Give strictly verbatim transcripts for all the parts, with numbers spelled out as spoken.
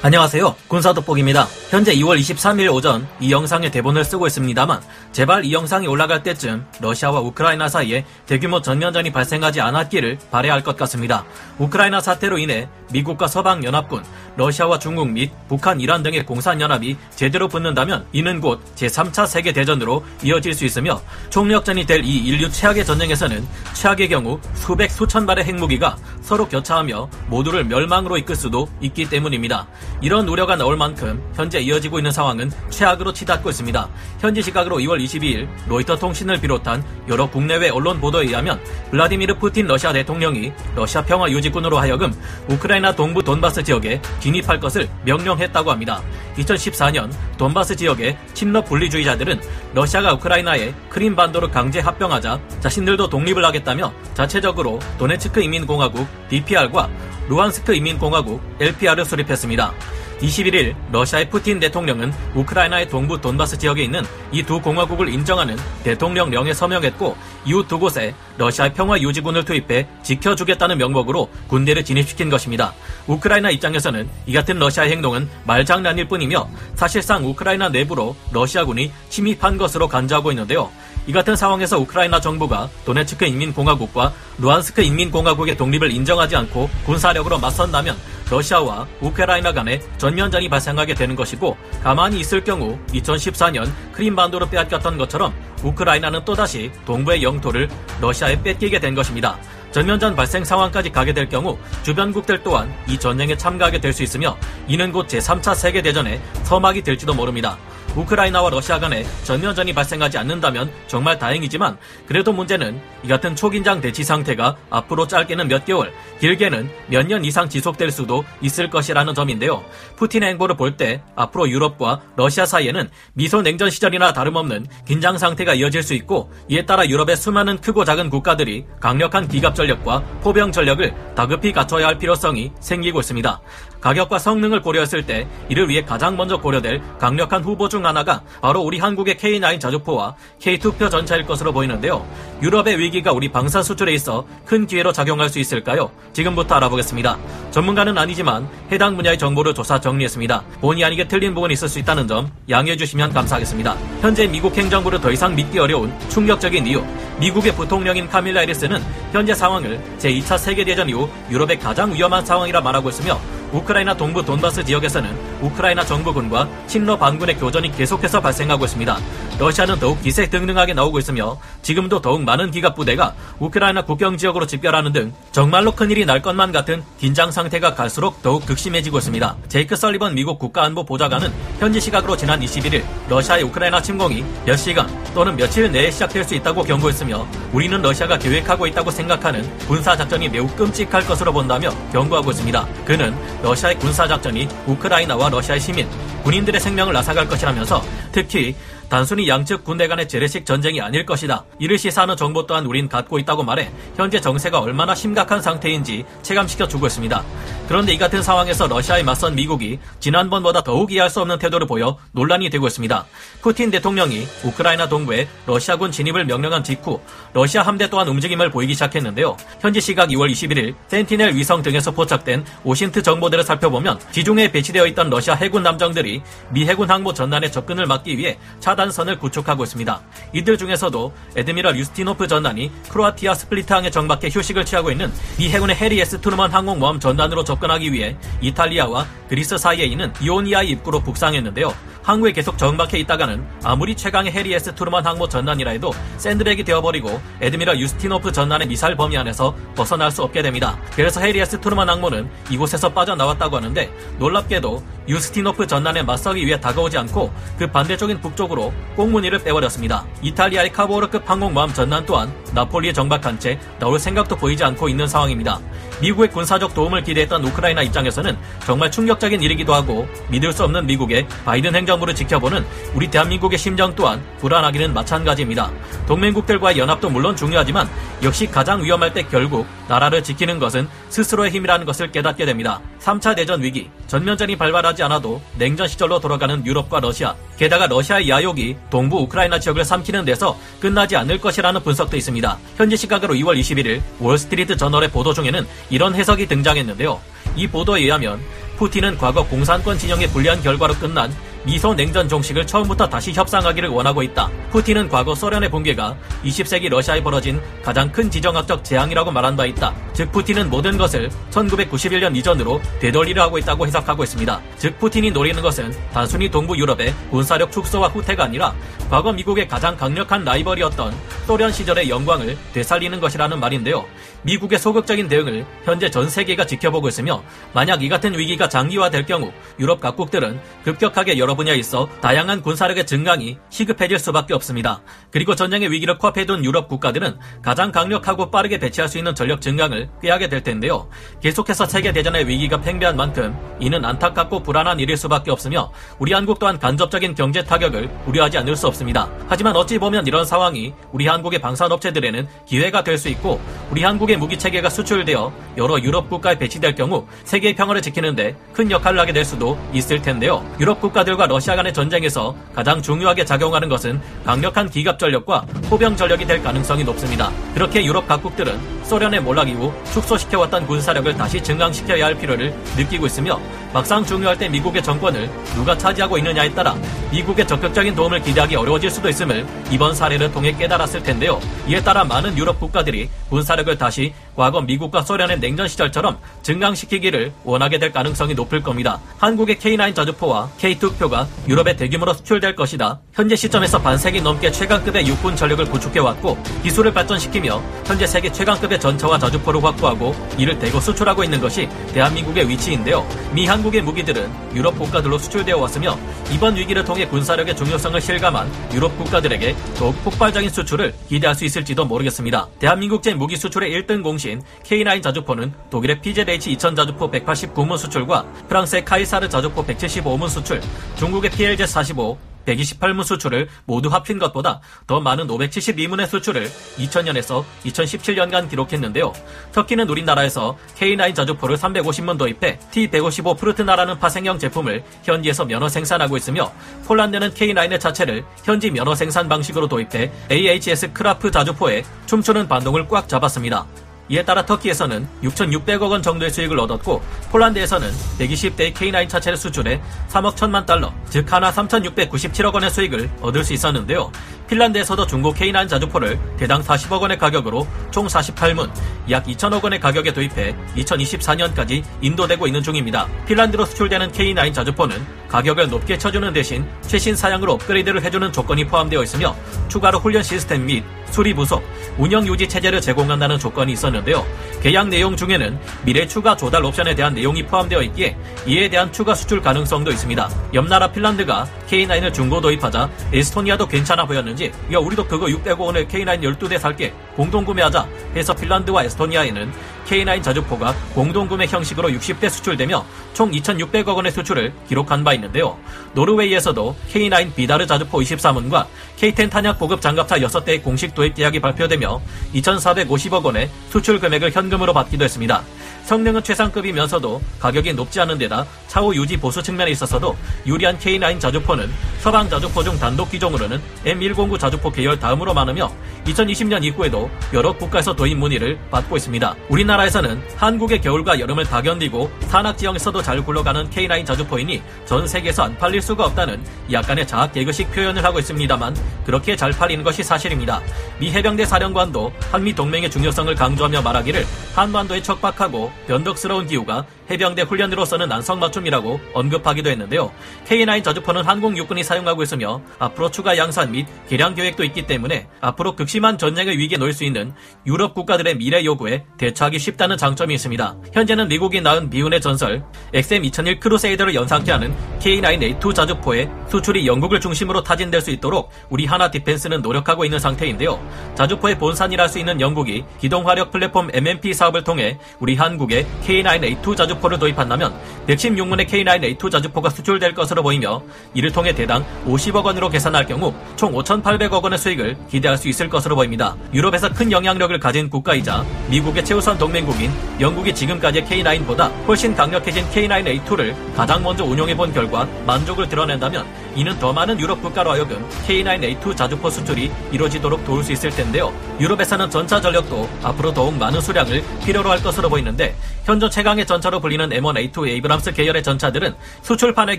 안녕하세요, 군사돋보기입니다. 현재 이월 이십삼일 오전 이 영상의 대본을 쓰고 있습니다만 제발 이 영상이 올라갈 때쯤 러시아와 우크라이나 사이에 대규모 전면전이 발생하지 않았기를 바라야 할 것 같습니다. 우크라이나 사태로 인해 미국과 서방연합군, 러시아와 중국 및 북한, 이란 등의 공산연합이 제대로 붙는다면 이는 곧 제삼 차 세계대전으로 이어질 수 있으며, 총력전이 될 이 인류 최악의 전쟁에서는 최악의 경우 수백 수천 발의 핵무기가 서로 교차하며 모두를 멸망으로 이끌 수도 있기 때문입니다. 이런 우려가 나올 만큼 현재 이어지고 있는 상황은 최악으로 치닫고 있습니다. 현지 시각으로 이월 이십이일 로이터 통신을 비롯한 여러 국내외 언론 보도에 의하면 블라디미르 푸틴 러시아 대통령이 러시아 평화 유지군으로 하여금 우크라이나 동부 돈바스 지역에 진입할 것을 명령했다고 합니다. 이천십사년 돈바스 지역의 친러 분리주의자들은 러시아가 우크라이나에 크림반도를 강제 합병하자 자신들도 독립을 하겠다며 자체적으로 도네츠크 이민공화국 디 피 알과 루안스크 인민공화국 엘 피 알을 수립했습니다. 이십일일 러시아의 푸틴 대통령은 우크라이나의 동부 돈바스 지역에 있는 이 두 공화국을 인정하는 대통령령에 서명했고, 이후 두 곳에 러시아의 평화유지군을 투입해 지켜주겠다는 명목으로 군대를 진입시킨 것입니다. 우크라이나 입장에서는 이 같은 러시아의 행동은 말장난일 뿐이며 사실상 우크라이나 내부로 러시아군이 침입한 것으로 간주하고 있는데요. 이 같은 상황에서 우크라이나 정부가 도네츠크 인민공화국과 루안스크 인민공화국의 독립을 인정하지 않고 군사력으로 맞선다면 러시아와 우크라이나 간의 전면전이 발생하게 되는 것이고, 가만히 있을 경우 이천십사년 크림반도를 빼앗겼던 것처럼 우크라이나는 또다시 동부의 영토를 러시아에 뺏기게 된 것입니다. 전면전 발생 상황까지 가게 될 경우 주변국들 또한 이 전쟁에 참가하게 될 수 있으며 이는 곧 제삼 차 세계대전의 서막이 될지도 모릅니다. 우크라이나와 러시아 간에 전면전이 발생하지 않는다면 정말 다행이지만, 그래도 문제는 이 같은 초긴장 대치 상태가 앞으로 짧게는 몇 개월, 길게는 몇 년 이상 지속될 수도 있을 것이라는 점인데요. 푸틴의 행보를 볼 때 앞으로 유럽과 러시아 사이에는 미소 냉전 시절이나 다름없는 긴장 상태가 이어질 수 있고, 이에 따라 유럽의 수많은 크고 작은 국가들이 강력한 기갑 전력과 포병 전력을 다급히 갖춰야 할 필요성이 생기고 있습니다. 가격과 성능을 고려했을 때 이를 위해 가장 먼저 고려될 강력한 후보 중 하나가 바로 우리 한국의 케이 나인 자주포와 케이 투 표 전차일 것으로 보이는데요. 유럽의 위기가 우리 방산 수출에 있어 큰 기회로 작용할 수 있을까요? 지금부터 알아보겠습니다. 전문가는 아니지만 해당 분야의 정보를 조사 정리했습니다. 본의 아니게 틀린 부분이 있을 수 있다는 점 양해해 주시면 감사하겠습니다. 현재 미국 행정부를 더 이상 믿기 어려운 충격적인 이유, 미국의 부통령인 카밀라 해리스는 현재 상황을 제이 차 세계대전 이후 유럽의 가장 위험한 상황이라 말하고 있으며, 우크라이나 동부 돈바스 지역에서는 우크라이나 정부군과 친러 반군의 교전이 계속해서 발생하고 있습니다. 러시아는 더욱 기세등등하게 나오고 있으며 지금도 더욱 많은 기갑 부대가 우크라이나 국경 지역으로 집결하는 등 정말로 큰일이 날 것만 같은 긴장 상태가 갈수록 더욱 극심해지고 있습니다. 제이크 설리번 미국 국가안보 보좌관은 현지 시각으로 지난 이십일일 러시아의 우크라이나 침공이 몇 시간 또는 며칠 내에 시작될 수 있다고 경고했으며, 우리는 러시아가 계획하고 있다고 생각하는 군사작전이 매우 끔찍할 것으로 본다며 경고하고 있습니다. 그는 러시아의 군사작전이 우크라이나와 러시아의 시민, 군인들의 생명을 앗아갈 것이라면서 특히 단순히 양측 군대 간의 재래식 전쟁이 아닐 것이다, 이를 시사하는 정보 또한 우린 갖고 있다고 말해 현재 정세가 얼마나 심각한 상태인지 체감시켜주고 있습니다. 그런데 이 같은 상황에서 러시아에 맞선 미국이 지난번보다 더욱 이해할 수 없는 태도를 보여 논란이 되고 있습니다. 푸틴 대통령이 우크라이나 동부에 러시아군 진입을 명령한 직후 러시아 함대 또한 움직임을 보이기 시작했는데요. 현지 시각 이월 이십일일 센티넬 위성 등에서 포착된 오신트 정보들을 살펴보면 지중해에 배치되어 있던 러시아 해군 함정들이 미 해군 항모 전단의 접근을 막기 위해 차단선을 구축하고 있습니다. 이들 중에서도 애드미럴 유스티노프 전단이 크로아티아 스플리트 항에 정박해 휴식을 취하고 있는 미 해군의 해리 에스 트루먼 항공모함 전단으로 접근하기 위해 이탈리아와 그리스 사이에 있는 이오니아의 입구로 북상했는데요. 항구에 계속 정박해 있다가는 아무리 최강의 해리 에스 트루먼 항모 전단이라 해도 샌드백이 되어버리고 애드미럴 유스티노프 전단의 미사일 범위 안에서 벗어날 수 없게 됩니다. 그래서 해리 에스 트루먼 항모는 이곳에서 빠져나왔다고 하는데, 놀랍게도 유스티노프 전단에 맞서기 위해 다가오지 않고 그 반대쪽인 북쪽으로 꽁무니를 빼버렸습니다. 이탈리아의 카보르급 항공모함 전단 또한 나폴리에 정박한 채 나올 생각도 보이지 않고 있는 상황입니다. 미국의 군사적 도움을 기대했던 우크라이나 입장에서는 정말 충격적인 일이기도 하고, 믿을 수 없는 미국의 바이든 행정부를 지켜보는 우리 대한민국의 심정 또한 불안하기는 마찬가지입니다. 동맹국들과의 연합도 물론 중요하지만 역시 가장 위험할 때 결국 나라를 지키는 것은 스스로의 힘이라는 것을 깨닫게 됩니다. 삼 차 대전 위기, 전면전이 발발하지 않아도 냉전 시절로 돌아가는 유럽과 러시아, 게다가 러시아의 야욕이 동부 우크라이나 지역을 삼키는 데서 끝나지 않을 것이라는 분석도 있습니다. 있습니다. 현지 시각으로 이월 이십일일 월스트리트 저널의 보도 중에는 이런 해석이 등장했는데요. 이 보도에 의하면 푸틴은 과거 공산권 진영에 불리한 결과로 끝난 미소 냉전 종식을 처음부터 다시 협상하기를 원하고 있다. 푸틴은 과거 소련의 붕괴가 이십 세기 러시아에 벌어진 가장 큰 지정학적 재앙이라고 말한 바 있다. 즉 푸틴은 모든 것을 천구백구십일년 이전으로 되돌리려 하고 있다고 해석하고 있습니다. 즉 푸틴이 노리는 것은 단순히 동부 유럽의 군사력 축소와 후퇴가 아니라 과거 미국의 가장 강력한 라이벌이었던 소련 시절의 영광을 되살리는 것이라는 말인데요. 미국의 소극적인 대응을 현재 전 세계가 지켜보고 있으며 만약 이 같은 위기가 장기화될 경우 유럽 각국들은 급격하게 여러 분야에 있어 다양한 군사력의 증강이 시급해질 수밖에 없습니다. 그리고 전쟁의 위기를 코앞에 둔 유럽 국가들은 가장 강력하고 빠르게 배치할 수 있는 전력 증강을 꾀하게 될 텐데요. 계속해서 세계대전의 위기가 팽배한 만큼 이는 안타깝고 불안한 일일 수밖에 없으며 우리 한국 또한 간접적인 경제 타격을 우려하지 않을 수 없습니다. 하지만 어찌 보면 이런 상황이 우리 한국의 방산업체들에는 기회가 될 수 있고 우리 한국의 무기체계가 수출되어 여러 유럽 국가에 배치될 경우 세계의 평화를 지키는 데 큰 역할을 하게 될 수도 있을 텐데요. 유럽 국가들과 러시아 간의 전쟁에서 가장 중요하게 작용하는 것은 강력한 기갑 전력과 포병 전력이 될 가능성이 높습니다. 그렇게 유럽 각국들은 소련의 몰락 이후 축소시켜왔던 군사력을 다시 증강시켜야 할 필요를 느끼고 있으며 막상 중요할 때 미국의 정권을 누가 차지하고 있느냐에 따라 미국의 적극적인 도움을 기대하기 어려워질 수도 있음을 이번 사례를 통해 깨달았을 텐데요. 이에 따라 많은 유럽 국가들이 군사력을 다시 과거 미국과 소련의 냉전 시절처럼 증강시키기를 원하게 될 가능성이 높을 겁니다. 한국의 케이 나인 자주포와 케이 투 표가 유럽에 대규모로 수출될 것이다. 현재 시점에서 반세기 넘게 최강급의 육군 전력을 구축해왔고 기술을 발전시키며 현재 세계 최강급의 전차와 자주포를 확보하고 이를 대거 수출하고 있는 것이 대한민국의 위치인데요. 미 한국의 무기들은 유럽 국가들로 수출되어 왔으며 이번 위기를 통해 군사력의 중요성을 실감한 유럽 국가들에게 더욱 폭발적인 수출을 기대할 수 있을지도 모르겠습니다. 대한민국 제 무기 수출의 일등 공신 케이 나인 자주포는 독일의 피제트에이치 이천 자주포 백팔십구문 수출과 프랑스의 카이사르 자주포 백칠십오문 수출, 중국의 피엘제트 사십오, 백이십팔문 수출을 모두 합친 것보다 더 많은 오백칠십이문의 수출을 이천년에서 이천십칠년간 기록했는데요. 터키는 우리나라에서 케이 나인 자주포를 삼백오십문 도입해 티 백오십오 푸르트나라는 파생형 제품을 현지에서 면허 생산하고 있으며 폴란드는 케이 나인의 자체를 현지 면허 생산 방식으로 도입해 에이에이치에스 크라프 자주포에 춤추는 반동을 꽉 잡았습니다. 이에 따라 터키에서는 육천육백억 원 정도의 수익을 얻었고 폴란드에서는 백이십대의 케이 나인 차체를 수출해 삼억 천만 달러, 즉 하나 삼천육백구십칠억 원의 수익을 얻을 수 있었는데요. 핀란드에서도 중고 케이 나인 자주포를 대당 사십억 원의 가격으로 총 사십팔문, 약 이천억 원의 가격에 도입해 이천이십사년까지 인도되고 있는 중입니다. 핀란드로 수출되는 케이 나인 자주포는 가격을 높게 쳐주는 대신 최신 사양으로 업그레이드를 해주는 조건이 포함되어 있으며 추가로 훈련 시스템 및 수리 부속, 운영 유지 체제를 제공한다는 조건이 있었는데요. 계약 내용 중에는 미래 추가 조달 옵션에 대한 내용이 포함되어 있기에 이에 대한 추가 수출 가능성도 있습니다. 옆나라 핀란드가 케이 나인을 중고 도입하자 에스토니아도 괜찮아 보였는지 야 우리도 그거 육백억 원에 케이 나인 열두대 살게 공동구매하자 해서 핀란드와 에스토니아에는 케이 나인 자주포가 공동구매 형식으로 육십대 수출되며 총 이천육백억 원의 수출을 기록한 바 있는데요. 노르웨이에서도 케이 나인 비다르 자주포 이십사문과 케이 텐 탄약 보급 장갑차 육대의 공식 도입 계약이 발표되며 이천사백오십억 원의 수출 금액을 현금으로 받기도 했습니다. 성능은 최상급이면서도 가격이 높지 않은 데다 차후 유지 보수 측면에 있어서도 유리한 케이 나인 자주포는 서방 자주포 중 단독 기종으로는 엠 백구 자주포 계열 다음으로 많으며 이천이십년 이후에도 여러 국가에서 도입 문의를 받고 있습니다. 우리나라에서는 한국의 겨울과 여름을 다 견디고 산악지형에서도 잘 굴러가는 케이 나인 자주포이니 전 세계에서 안 팔릴 수가 없다는 약간의 자학 개그식 표현을 하고 있습니다만 그렇게 잘 팔리는 것이 사실입니다. 미 해병대 사령관도 한미 동맹의 중요성을 강조하며 말하기를 한반도에 척박하고 변덕스러운 기후가 해병대 훈련으로서는 난성맞춤이라고 언급하기도 했는데요. 케이 나인 자주포는 한국 육군이 사용하고 있으며 앞으로 추가 양산 및 개량 계획도 있기 때문에 앞으로 극심한 전쟁의 위기에 놓일 수 있는 유럽 국가들의 미래 요구에 대처하기 쉽다는 장점이 있습니다. 현재는 미국이 낳은 미운의 전설 엑스엠 이천일 크루세이더를 연상케 하는 케이 나인 에이 투 자주포의 수출이 영국을 중심으로 타진될 수 있도록 우리 하나 디펜스는 노력하고 있는 상태인데요. 자주포의 본산이라 할 수 있는 영국이 기동화력 플랫폼 엠엠피 사업을 통해 우리 한국에 케이 나인 에이 투 자주포 를 도입한다면 백십육문의 케이 나인 에이 투 자주포가 수출될 것으로 보이며 이를 통해 대당 오십억 원으로 계산할 경우 총 오천팔백억 원의 수익을 기대할 수 있을 것으로 보입니다. 유럽에서 큰 영향력을 가진 국가이자 미국의 최우선 동맹국인 영국이 지금까지의 케이 나인보다 훨씬 강력해진 케이 나인 에이 투를 가장 먼저 운용해본 결과 만족을 드러낸다면 이는 더 많은 유럽 국가로 하여금 케이 나인 에이 투 자주포 수출이 이루어지도록 도울 수 있을 텐데요. 유럽에서는 전차 전력도 앞으로 더욱 많은 수량을 필요로 할 것으로 보이는데, 현존 최강의 전차로 불리는 엠 원 에이 투 에이브람스 계열의 전차들은 수출판의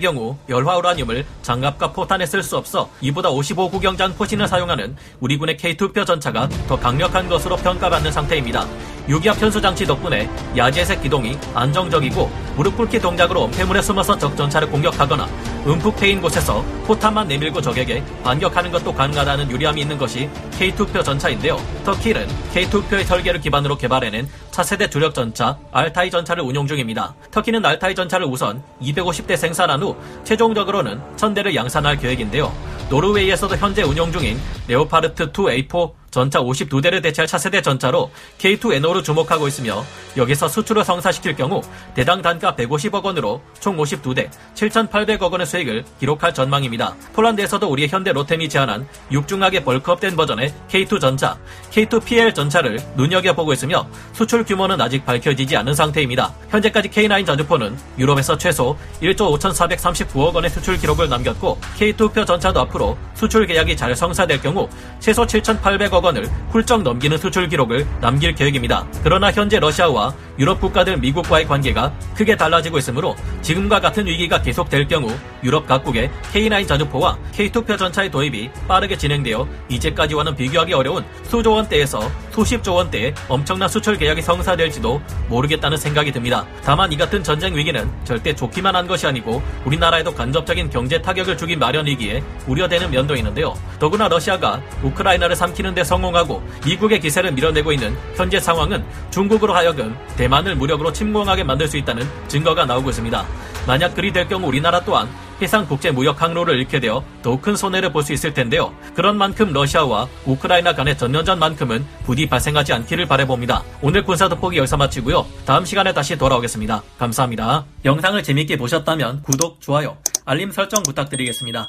경우 열화 우라늄을 장갑과 포탄에 쓸 수 없어 이보다 오십오 구경장 포신을 사용하는 우리 군의 케이 투 표 전차가 더 강력한 것으로 평가받는 상태입니다. 유기압 현수 장치 덕분에 야재색 기동이 안정적이고 무릎 꿇기 동작으로 엄폐물에 숨어서 적 전차를 공격하거나 움푹 패인 곳에서 포탄만 내밀고 적에게 반격하는 것도 가능하다는 유리함이 있는 것이 케이 투 표 전차인데요. 터키는 케이 투 표의 설계를 기반으로 개발해낸 차세대 주력 전차 알타이 전차를 운용 중입니다. 터키는 알타이 전차를 우선 이백오십 대 생산한 후 최종적으로는 천 대를 양산할 계획인데요. 노르웨이에서도 현재 운용 중인 레오파르트 투 에이 포 전차 오십이 대를 대체할 차세대 전차로 케이 투 엔 오를 주목하고 있으며, 여기서 수출을 성사시킬 경우 대당 단가 백오십억 원으로 총 오십이 대 칠천팔백억 원의 수익을 기록할 전망입니다. 폴란드에서도 우리의 현대 로템이 제안한 육중하게 벌크업된 버전의 케이 투 전차, 케이 투 피 엘 전차를 눈여겨보고 있으며, 수출 규모는 아직 밝혀지지 않은 상태입니다. 현재까지 케이 나인 자주포는 유럽에서 최소 일조 오천사백삼십구억 원의 수출 기록을 남겼고, 케이 투 표 전차도 앞으로 수출 계약이 잘 성사될 경우 최소 칠천팔백억 원 을 훌쩍 넘기는 수출 기록을 남길 계획입니다. 그러나 현재 러시아와 유럽 국가들 미국과의 관계가 크게 달라지고 있으므로 지금과 같은 위기가 계속될 경우 유럽 각국의 케이 나인 자주포와 케이 투 표 전차의 도입이 빠르게 진행되어 이제까지와는 비교하기 어려운 수조 원대에서 수십조 원대의 엄청난 수출 계약이 성사될지도 모르겠다는 생각이 듭니다. 다만 이 같은 전쟁 위기는 절대 좋기만 한 것이 아니고 우리나라에도 간접적인 경제 타격을 주기 마련이기에 우려되는 면도 있는데요. 더구나 러시아가 우크라이나를 삼키는 데 성공하고 미국의 기세를 밀어내고 있는 현재 상황은 중국으로 하여금 대만을 무력으로 침공하게 만들 수 있다는 증거가 나오고 있습니다. 만약 그리 될 경우 우리나라 또한 해상 국제 무역 항로를 잃게 되어 더욱 큰 손해를 볼 수 있을 텐데요. 그런 만큼 러시아와 우크라이나 간의 전면전만큼은 부디 발생하지 않기를 바라봅니다. 오늘 군사 돋보기 여기서 마치고요. 다음 시간에 다시 돌아오겠습니다. 감사합니다. 영상을 재밌게 보셨다면 구독, 좋아요, 알림 설정 부탁드리겠습니다.